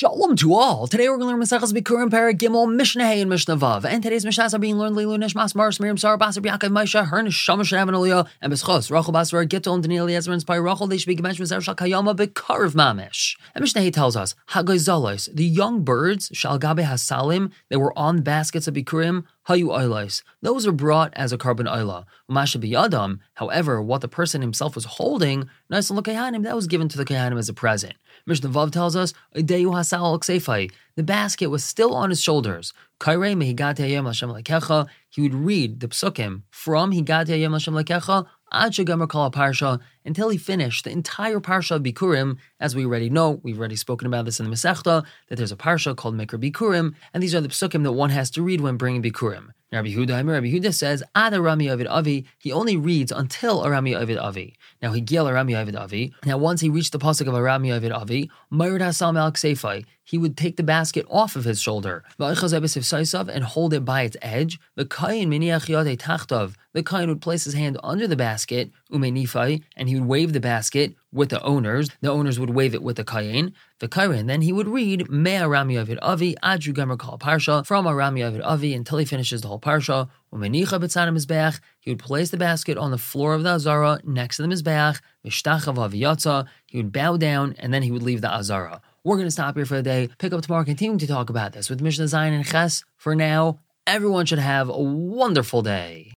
Shalom to all. Today we're going to learn Mesechta Bikurim, Paragimel, Mishnah Hay, and Mishnah Vav. And today's Mishnahs are being learned Lilui Nishmas, Maris, Miriam, Sarah, Basar, Biakov, Maisha, Hern, Shama, Shanav, and Aliyah, and Beschos, Rachel, Basar, Gittel, and Daniel, Yezmer, and Spire, Rachel, they should be commenced with Zershal Kayama, Bikarev Mamish. And Mishnah Hay tells us, Hagoizalos, the young birds, Shalgabe Hasalim, that were on baskets of Bikurim, those were brought as a carbon oila. However, what the person himself was holding, that was given to the Kayanim as a present. Mishnah Vav tells us, the basket was still on his shoulders. He would read the psukim from Higatayem Hashem Lekecha until he finished the entire parsha of Bikurim. As we already know, we've already spoken about this in the Mesechta, that there's a parsha called Mikra Bikurim, and these are the psukim that one has to read when bringing Bikurim. Rabbi Judah says, Ad Arami Ovid Avi, he only reads until Arami Ovid Avi. Now, Higiel Arami Ovid Avi, now once he reached the pasuk of Arami Ovid Avi, Mayur Hasam Al Ksefai, he would take the basket off of his shoulder, and hold it by its edge. The Kayin would place his hand under the basket, and he would wave the basket with the owners. The owners would wave it with the Kayin. The Kayin, then he would read Mea Rami Ovid Avi, Adru Gamer Kal Parsha, from Arami Ovid Avi until he finishes the whole Parsha. He would place the basket on the floor of the Azara next to the Mizbeach. He would bow down, and then he would leave the Azara. We're going to stop here for the day. Pick up tomorrow, continuing to talk about this with Mishnah Zion and Ches. For now, everyone should have a wonderful day.